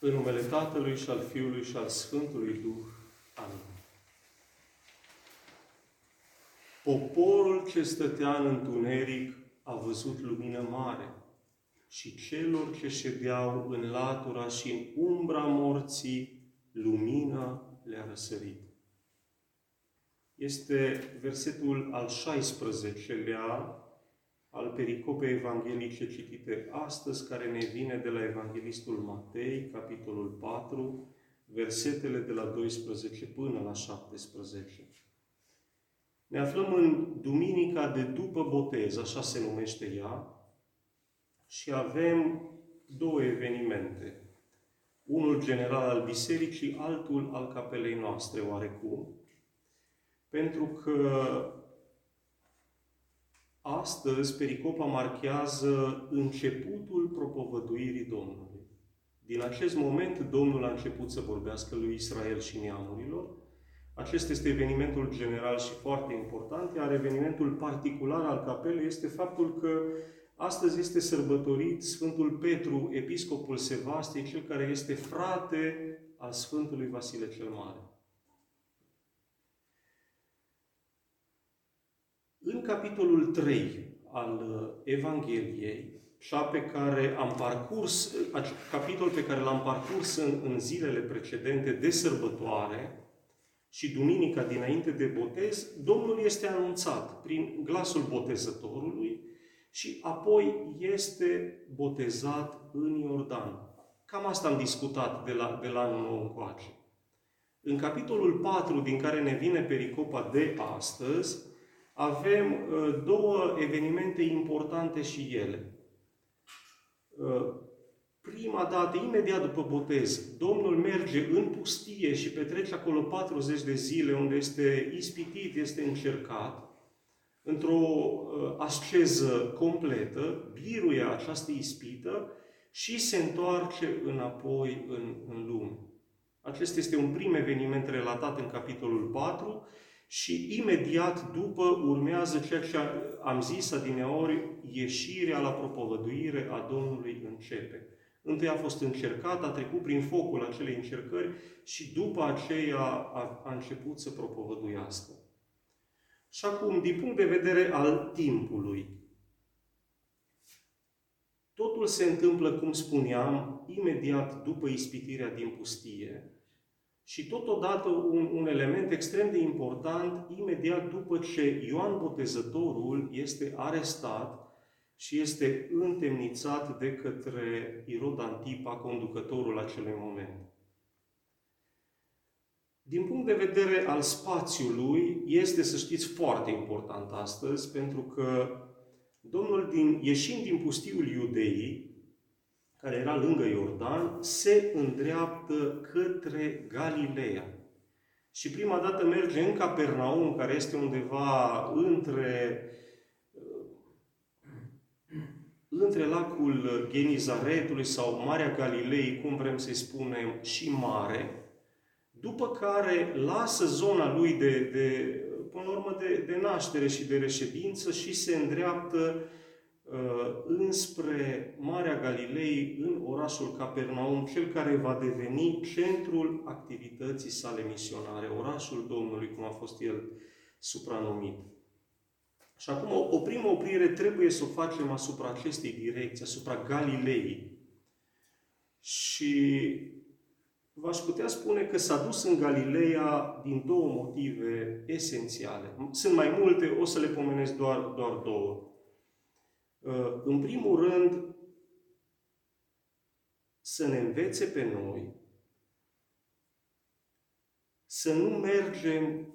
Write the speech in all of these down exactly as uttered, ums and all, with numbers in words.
În numele Tatălui și al Fiului și al Sfântului Duh. Amin. Poporul ce stătea în întuneric a văzut lumină mare și celor ce ședeau în latura și în umbra morții, lumina le-a răsărit. Este versetul al șaisprezecelea al pericopei evanghelice citite astăzi, care ne vine de la Evanghelistul Matei, capitolul patru, versetele de la doisprezece până la șaptesprezece. Ne aflăm în Duminica de După Botez, așa se numește ea, și avem două evenimente. Unul general al bisericii, altul al capelei noastre, oarecum. Pentru că astăzi pericopa marchează începutul propovăduirii Domnului. Din acest moment, Domnul a început să vorbească lui Israel și neamurilor. Acesta este evenimentul general și foarte important, iar evenimentul particular al capelei este faptul că astăzi este sărbătorit Sfântul Petru, episcopul Sevastiei, cel care este frate al Sfântului Vasile cel Mare. În capitolul trei al Evangheliei, cea pe care am parcurs, capitol pe care l-am parcurs în, în zilele precedente de sărbătoare și duminica dinainte de botez, Domnul este anunțat prin glasul botezătorului și apoi este botezat în Iordan. Cam asta am discutat de la, de la anul nou încoace. În capitolul patru, din care ne vine pericopa de astăzi, avem uh, două evenimente importante și ele. Uh, prima dată, imediat după botez, Domnul merge în pustie și petrece acolo patruzeci de zile, unde este ispitit, este încercat, într-o uh, asceză completă, biruie această ispită și se întoarce înapoi în, în lume. Acesta este un prim eveniment relatat în capitolul patru. Și imediat după urmează ceea ce am zis adineori, ieșirea la propovăduire a Domnului începe. Întâi a fost încercat, a trecut prin focul acelei încercări și după aceea a, a început să propovăduiască. Și acum, din punct de vedere al timpului, totul se întâmplă, cum spuneam, imediat după ispitirea din pustie. Și totodată un, un element extrem de important, imediat după ce Ioan Botezătorul este arestat și este întemnițat de către Irod Antipa, conducătorul acelui moment. Din punct de vedere al spațiului, este, să știți, foarte important astăzi, pentru că Domnul, din, ieșind din pustiul Iudeii, care era lângă Iordan, se îndreaptă către Galileea. Și prima dată merge în Capernaum, care este undeva între, între lacul Genizaretului sau Marea Galilei, cum vrem să-i spunem, și mare, după care lasă zona lui de, de până la urmă, de, de naștere și de reședință și se îndreaptă înspre Marea Galilei, în orașul Capernaum, cel care va deveni centrul activității sale misionare, orașul Domnului, cum a fost el supranumit. Și acum o, o primă oprire trebuie să o facem asupra acestei direcții, asupra Galilei. Și v-aș putea spune că s-a dus în Galileea din două motive esențiale. Sunt mai multe, o să le pomenesc doar, doar două. În primul rând, să ne învețe pe noi să nu mergem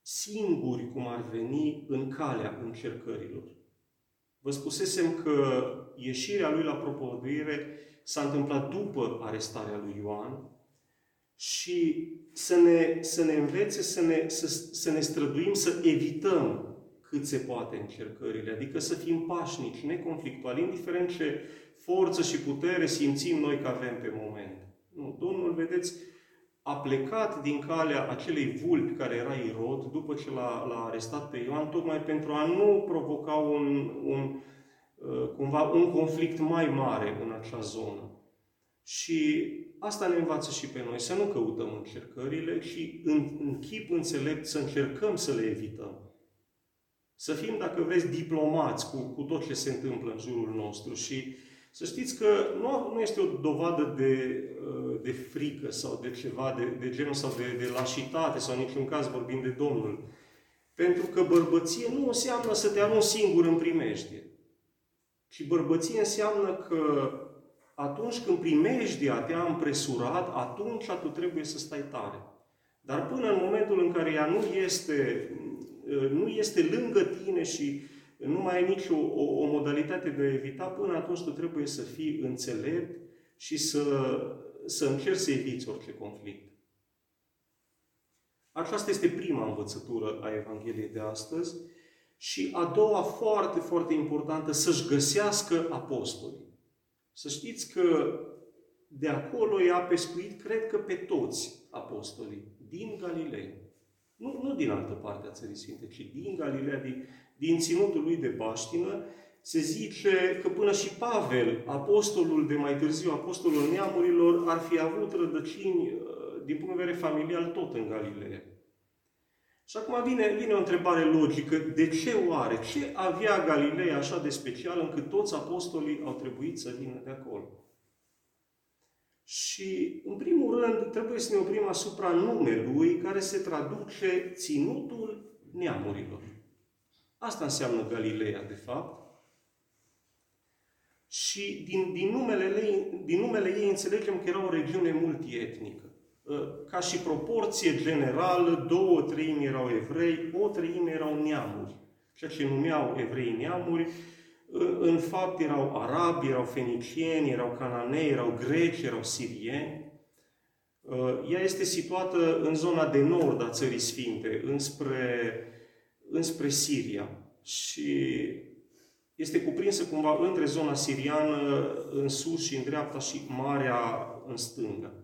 singuri, cum ar veni, în calea încercărilor. Vă spusesem că ieșirea lui la propovăduire s-a întâmplat după arestarea lui Ioan și să ne, să ne învețe să ne, să, să ne străduim, să evităm cât se poate încercările, adică să fim pașnici, neconflictuali, indiferent ce forță și putere simțim noi că avem pe moment. Nu, Domnul, vedeți, a plecat din calea acelei vulpi care era Irod, după ce l-a, l-a arestat pe Ioan, tocmai pentru a nu provoca un, un, cumva, un conflict mai mare în acea zonă. Și asta ne învață și pe noi, să nu căutăm încercările și în, în chip înțelept să încercăm să le evităm. Să fim, dacă vreți, diplomați cu, cu tot ce se întâmplă în jurul nostru. Și să știți că nu, nu este o dovadă de, de frică sau de ceva, de, de genul sau de, de lașitate, sau în niciun caz vorbim de Domnul. Pentru că bărbăție nu înseamnă să te arunci singur în primejdie. Și bărbăție înseamnă că atunci când primejdia te-a împresurat, atunci tu trebuie să stai tare. Dar până în momentul în care ea nu este, nu este lângă tine și nu mai ai nicio o, o modalitate de a evita, până atunci tu trebuie să fii înțelept și să, să încerci să eviți orice conflict. Aceasta este prima învățătură a Evangheliei de astăzi. Și a doua, foarte, foarte importantă, să-și găsească apostoli. Să știți că de acolo i-a pescuit, cred că, pe toți apostolii din Galileea. Nu, nu din altă parte a Țării Sfinte, ci din Galileea, din, din ținutul lui de baștină. Se zice că până și Pavel, apostolul de mai târziu, apostolul Neamurilor, ar fi avut rădăcini, din punct de vedere familial, tot în Galileea. Și acum vine, vine o întrebare logică. De ce oare? Ce avea Galileea așa de special încât toți apostolii au trebuit să vină de acolo? Și, în primul rând, trebuie să ne oprim asupra numelui care se traduce Ținutul Neamurilor. Asta înseamnă Galileea, de fapt. Și din, din, numele ei, din numele ei înțelegem că era o regiune multietnică. Ca și proporție generală, două treimi erau evrei, o treime erau neamuri. Ceea ce numeau evrei neamuri, în fapt erau arabi, erau fenicieni, erau cananei, erau greci, erau sirieni. Ea este situată în zona de nord a Țării Sfinte, înspre, înspre Siria. Și este cuprinsă cumva între zona siriană în sus și în dreapta și marea în stânga.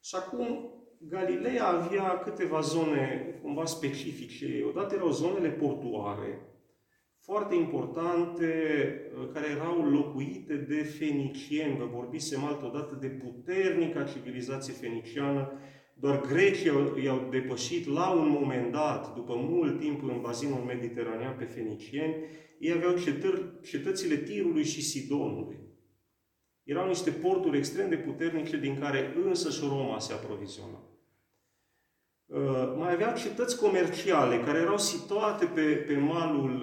Și acum, Galileea avea câteva zone cumva specifice. Odată erau zonele portuare, foarte importante, care erau locuite de fenicieni. Vă vorbisem altădată de puternica civilizație feniciană. Doar grecii i-au depășit la un moment dat, după mult timp, în bazinul mediteranean pe fenicieni. Ei aveau cetă- cetățile Tirului și Sidonului. Erau niște porturi extrem de puternice din care însăși Roma se aproviziona. Mai aveau cetăți comerciale care erau situate pe, pe malul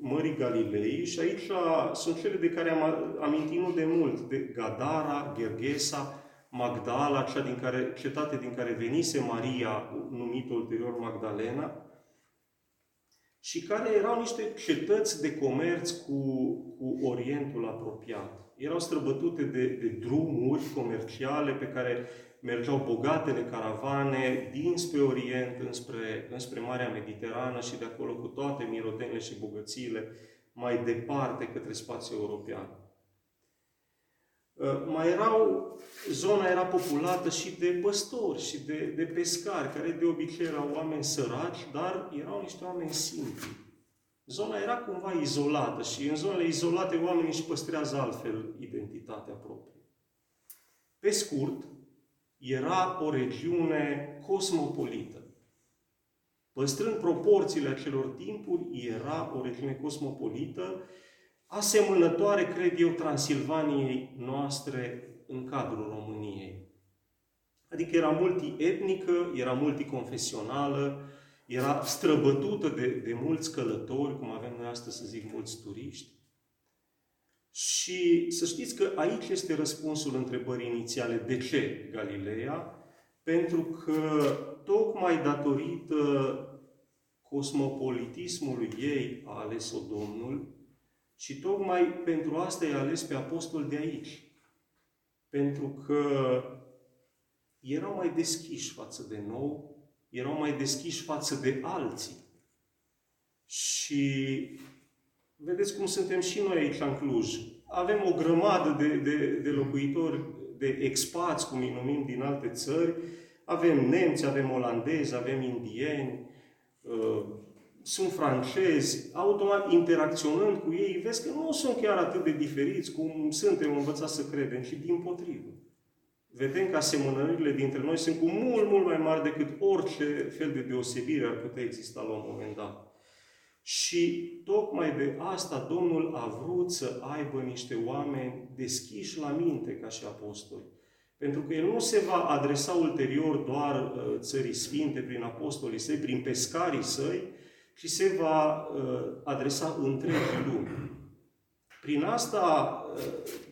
Mării Galilei și aici sunt cele de care am amintit nu de mult, de Gadara, Gergesa, Magdala, cea din care, cetate din care venise Maria, numită ulterior Magdalena, și care erau niște cetăți de comerț cu, cu Orientul apropiat. Erau străbătute de, de drumuri comerciale pe care mergeau bogatele caravane dinspre Orient, înspre, înspre Marea Mediterană și de acolo cu toate mirodenile și bogățiile mai departe către spațiul european. Mai erau, zona era populată și de păstori și de, de pescari, care de obicei erau oameni săraci, dar erau niște oameni simpli. Zona era cumva izolată și în zonele izolate oamenii își păstrează altfel identitatea proprie. Pe scurt, era o regiune cosmopolită. Păstrând proporțiile acelor timpuri, era o regiune cosmopolită, asemănătoare, cred eu, Transilvaniei noastre în cadrul României. Adică era multietnică, era multiconfesională, era străbătută de, de mulți călători, cum avem noi astăzi, să zic, mulți turiști. Și să știți că aici este răspunsul întrebării inițiale. De ce Galileea? Pentru că tocmai datorită cosmopolitismului ei a ales-o Domnul și tocmai pentru asta i-a ales pe apostol de aici. Pentru că erau mai deschiși față de nou, erau mai deschiși față de alții. Și vedeți cum suntem și noi aici în Cluj. Avem o grămadă de, de, de locuitori, de expați, cum îi numim, din alte țări. Avem nemți, avem olandezi, avem indieni, sunt francezi, automat interacționând cu ei, vezi că nu sunt chiar atât de diferiți cum suntem învățați să credem, și dimpotrivă. Vedem că asemănările dintre noi sunt cu mult, mult mai mari decât orice fel de deosebire ar putea exista la un moment dat. Și tocmai de asta Domnul a vrut să aibă niște oameni deschiși la minte ca și apostoli. Pentru că El nu se va adresa ulterior doar Țării Sfinte prin apostolii săi, prin pescarii săi, ci se va adresa întregii lumi. Prin asta,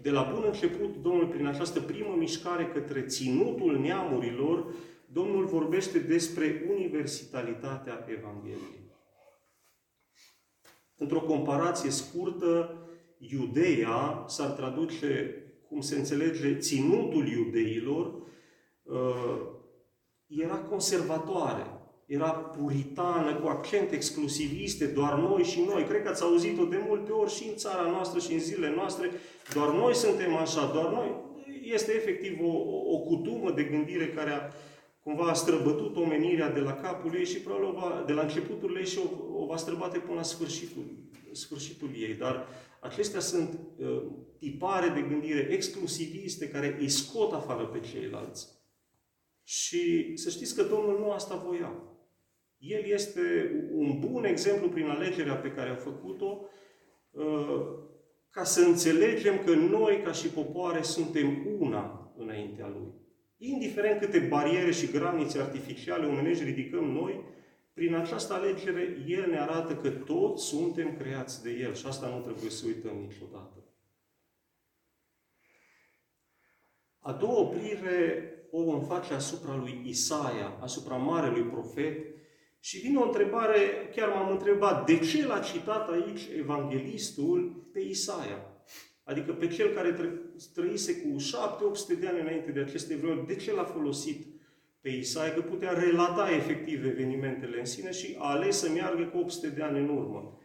de la bun început, Domnul, prin această primă mișcare către ținutul neamurilor, Domnul vorbește despre universalitatea Evangheliei. Într-o comparație scurtă, Iudeea s-ar traduce, cum se înțelege, ținutul iudeilor, era conservatoare, era puritană, cu accent exclusiviste, doar noi și noi. Cred că ați auzit-o de multe ori și în țara noastră și în zilele noastre. Doar noi suntem așa, doar noi. Este efectiv o, o cutumă de gândire care a, cumva a străbătut omenirea de la capul ei și probabil va, de la începutul ei și o, o va străbate până la sfârșitul, sfârșitul ei. Dar acestea sunt uh, tipare de gândire exclusiviste care îi scot afară pe ceilalți. Și să știți că Domnul nu asta voia. El este un bun exemplu prin alegerea pe care a făcut-o ca să înțelegem că noi, ca și popoare, suntem una înaintea Lui. Indiferent câte bariere și granițe artificiale omenești ridicăm noi, prin această alegere El ne arată că toți suntem creați de El și asta nu trebuie să uităm niciodată. A doua oprire o vom face asupra lui Isaia, asupra marelui profet. Și vine o întrebare, chiar m-am întrebat, de ce l-a citat aici evanghelistul pe Isaia? Adică pe cel care trăise cu șapte-opt sute de ani înainte de aceste vremuri, de ce l-a folosit pe Isaia? Că putea relata efectiv evenimentele în sine și a ales să meargă cu opt sute de ani în urmă.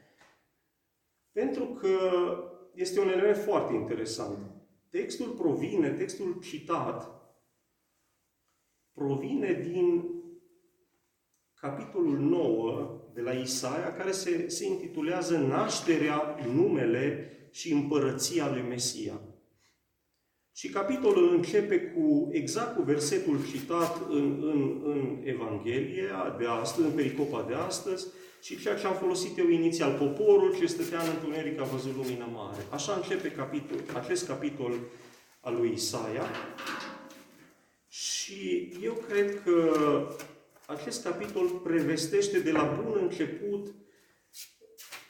Pentru că este un element foarte interesant. Textul provine, textul citat, provine din capitolul nouă de la Isaia, care se, se intitulează Nașterea, numele și împărăția lui Mesia. Și capitolul începe cu exact cu versetul citat în, în, în Evanghelia de astăzi, în pericopa de astăzi, și ceea ce am folosit eu inițial. Poporul ce stătea în întuneric a văzut lumină mare. Așa începe capitol, acest capitol al lui Isaia. Și eu cred că acest capitol prevestește de la bun început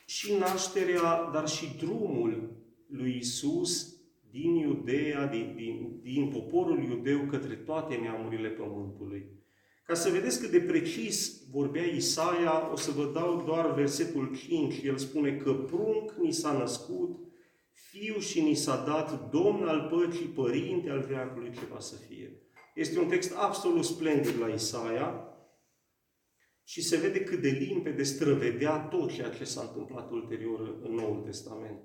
și nașterea, dar și drumul lui Isus din Iudeea, din, din, din poporul iudeu către toate neamurile pământului. Ca să vedeți cât de precis vorbea Isaia, o să vă dau doar versetul cinci. El spune că prunc ni s-a născut, fiu și ni s-a dat, Domn al păcii, părinte al veacului ce va să fie. Este un text absolut splendid la Isaia și se vede cât de limpede străvedea tot ceea ce s-a întâmplat ulterior în Noul Testament.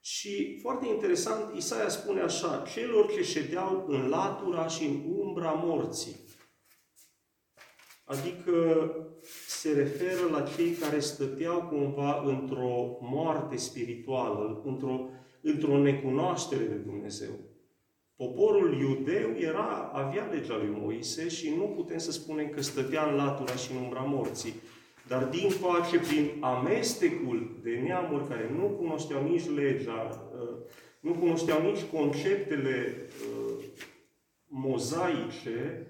Și foarte interesant, Isaia spune așa: celor ce ședeau în latura și în umbra morții. Adică se referă la cei care stăteau cumva într-o moarte spirituală, într-o, într-o necunoaștere de Dumnezeu. Poporul iudeu era, avea legea lui Moise și nu putem să spunem că stătea în latura și în umbra morții. Dar din coace, prin amestecul de neamuri care nu cunoșteau nici legea, nu cunoșteau nici conceptele mozaice,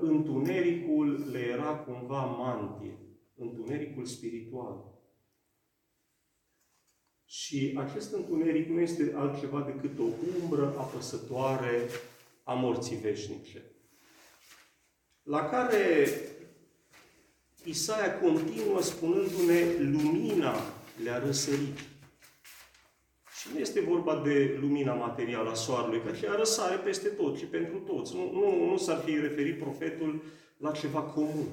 întunericul le era cumva mantie. Întunericul spiritual. Și acest întuneric nu este altceva decât o umbră apăsătoare a morții veșnice. La care Isaia continuă spunându-ne, lumina le-a răsărit. Și nu este vorba de lumina materială a soarelui, că aceea răsare peste tot și pentru toți. Nu, nu, nu s-ar fi referit profetul la ceva comun.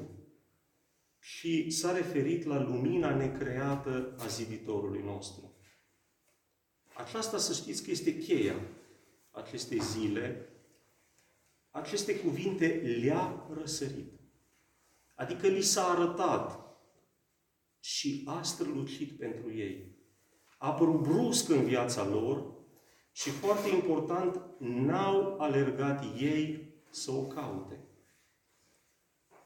Și s-a referit la lumina necreată a ziditorului nostru. Aceasta, să știți că este cheia acestei zile. Aceste cuvinte le-a răsărit. Adică li s-a arătat. și a strălucit pentru ei. A apărut brusc în viața lor și, foarte important, n-au alergat ei să o caute.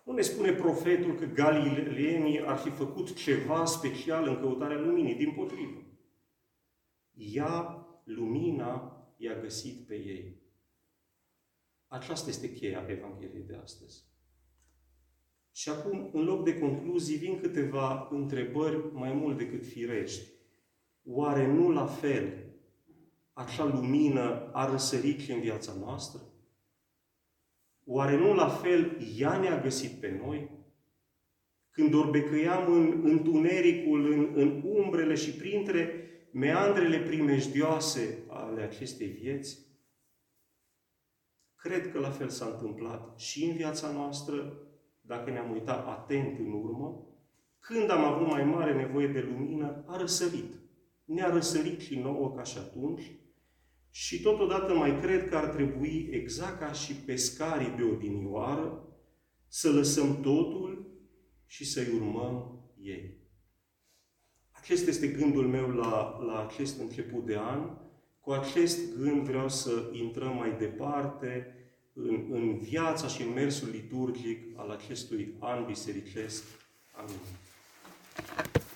Nu ne spune profetul că galileenii ar fi făcut ceva special în căutarea luminii, dimpotrivă. Ea, lumina, i-a găsit pe ei. Aceasta este cheia Evangheliei de astăzi. Și acum, în loc de concluzii, vin câteva întrebări mai mult decât firești. Oare nu la fel acea lumină a răsărit și în viața noastră? Oare nu la fel ea ne-a găsit pe noi? Când orbecăiam în întunericul, în, în umbrele și printre meandrele primejdioase ale acestei vieți? Cred că la fel s-a întâmplat și în viața noastră, dacă ne-am uitat atent în urmă, când am avut mai mare nevoie de lumină, a răsărit. Ne-a răsărit și nouă ca și atunci. Și totodată mai cred că ar trebui, exact ca și pescarii de odinioară, să lăsăm totul și să-i urmăm ei. Acesta este gândul meu la, la acest început de an. Cu acest gând vreau să intrăm mai departe în, în viața și în mersul liturgic al acestui an bisericesc. Amin.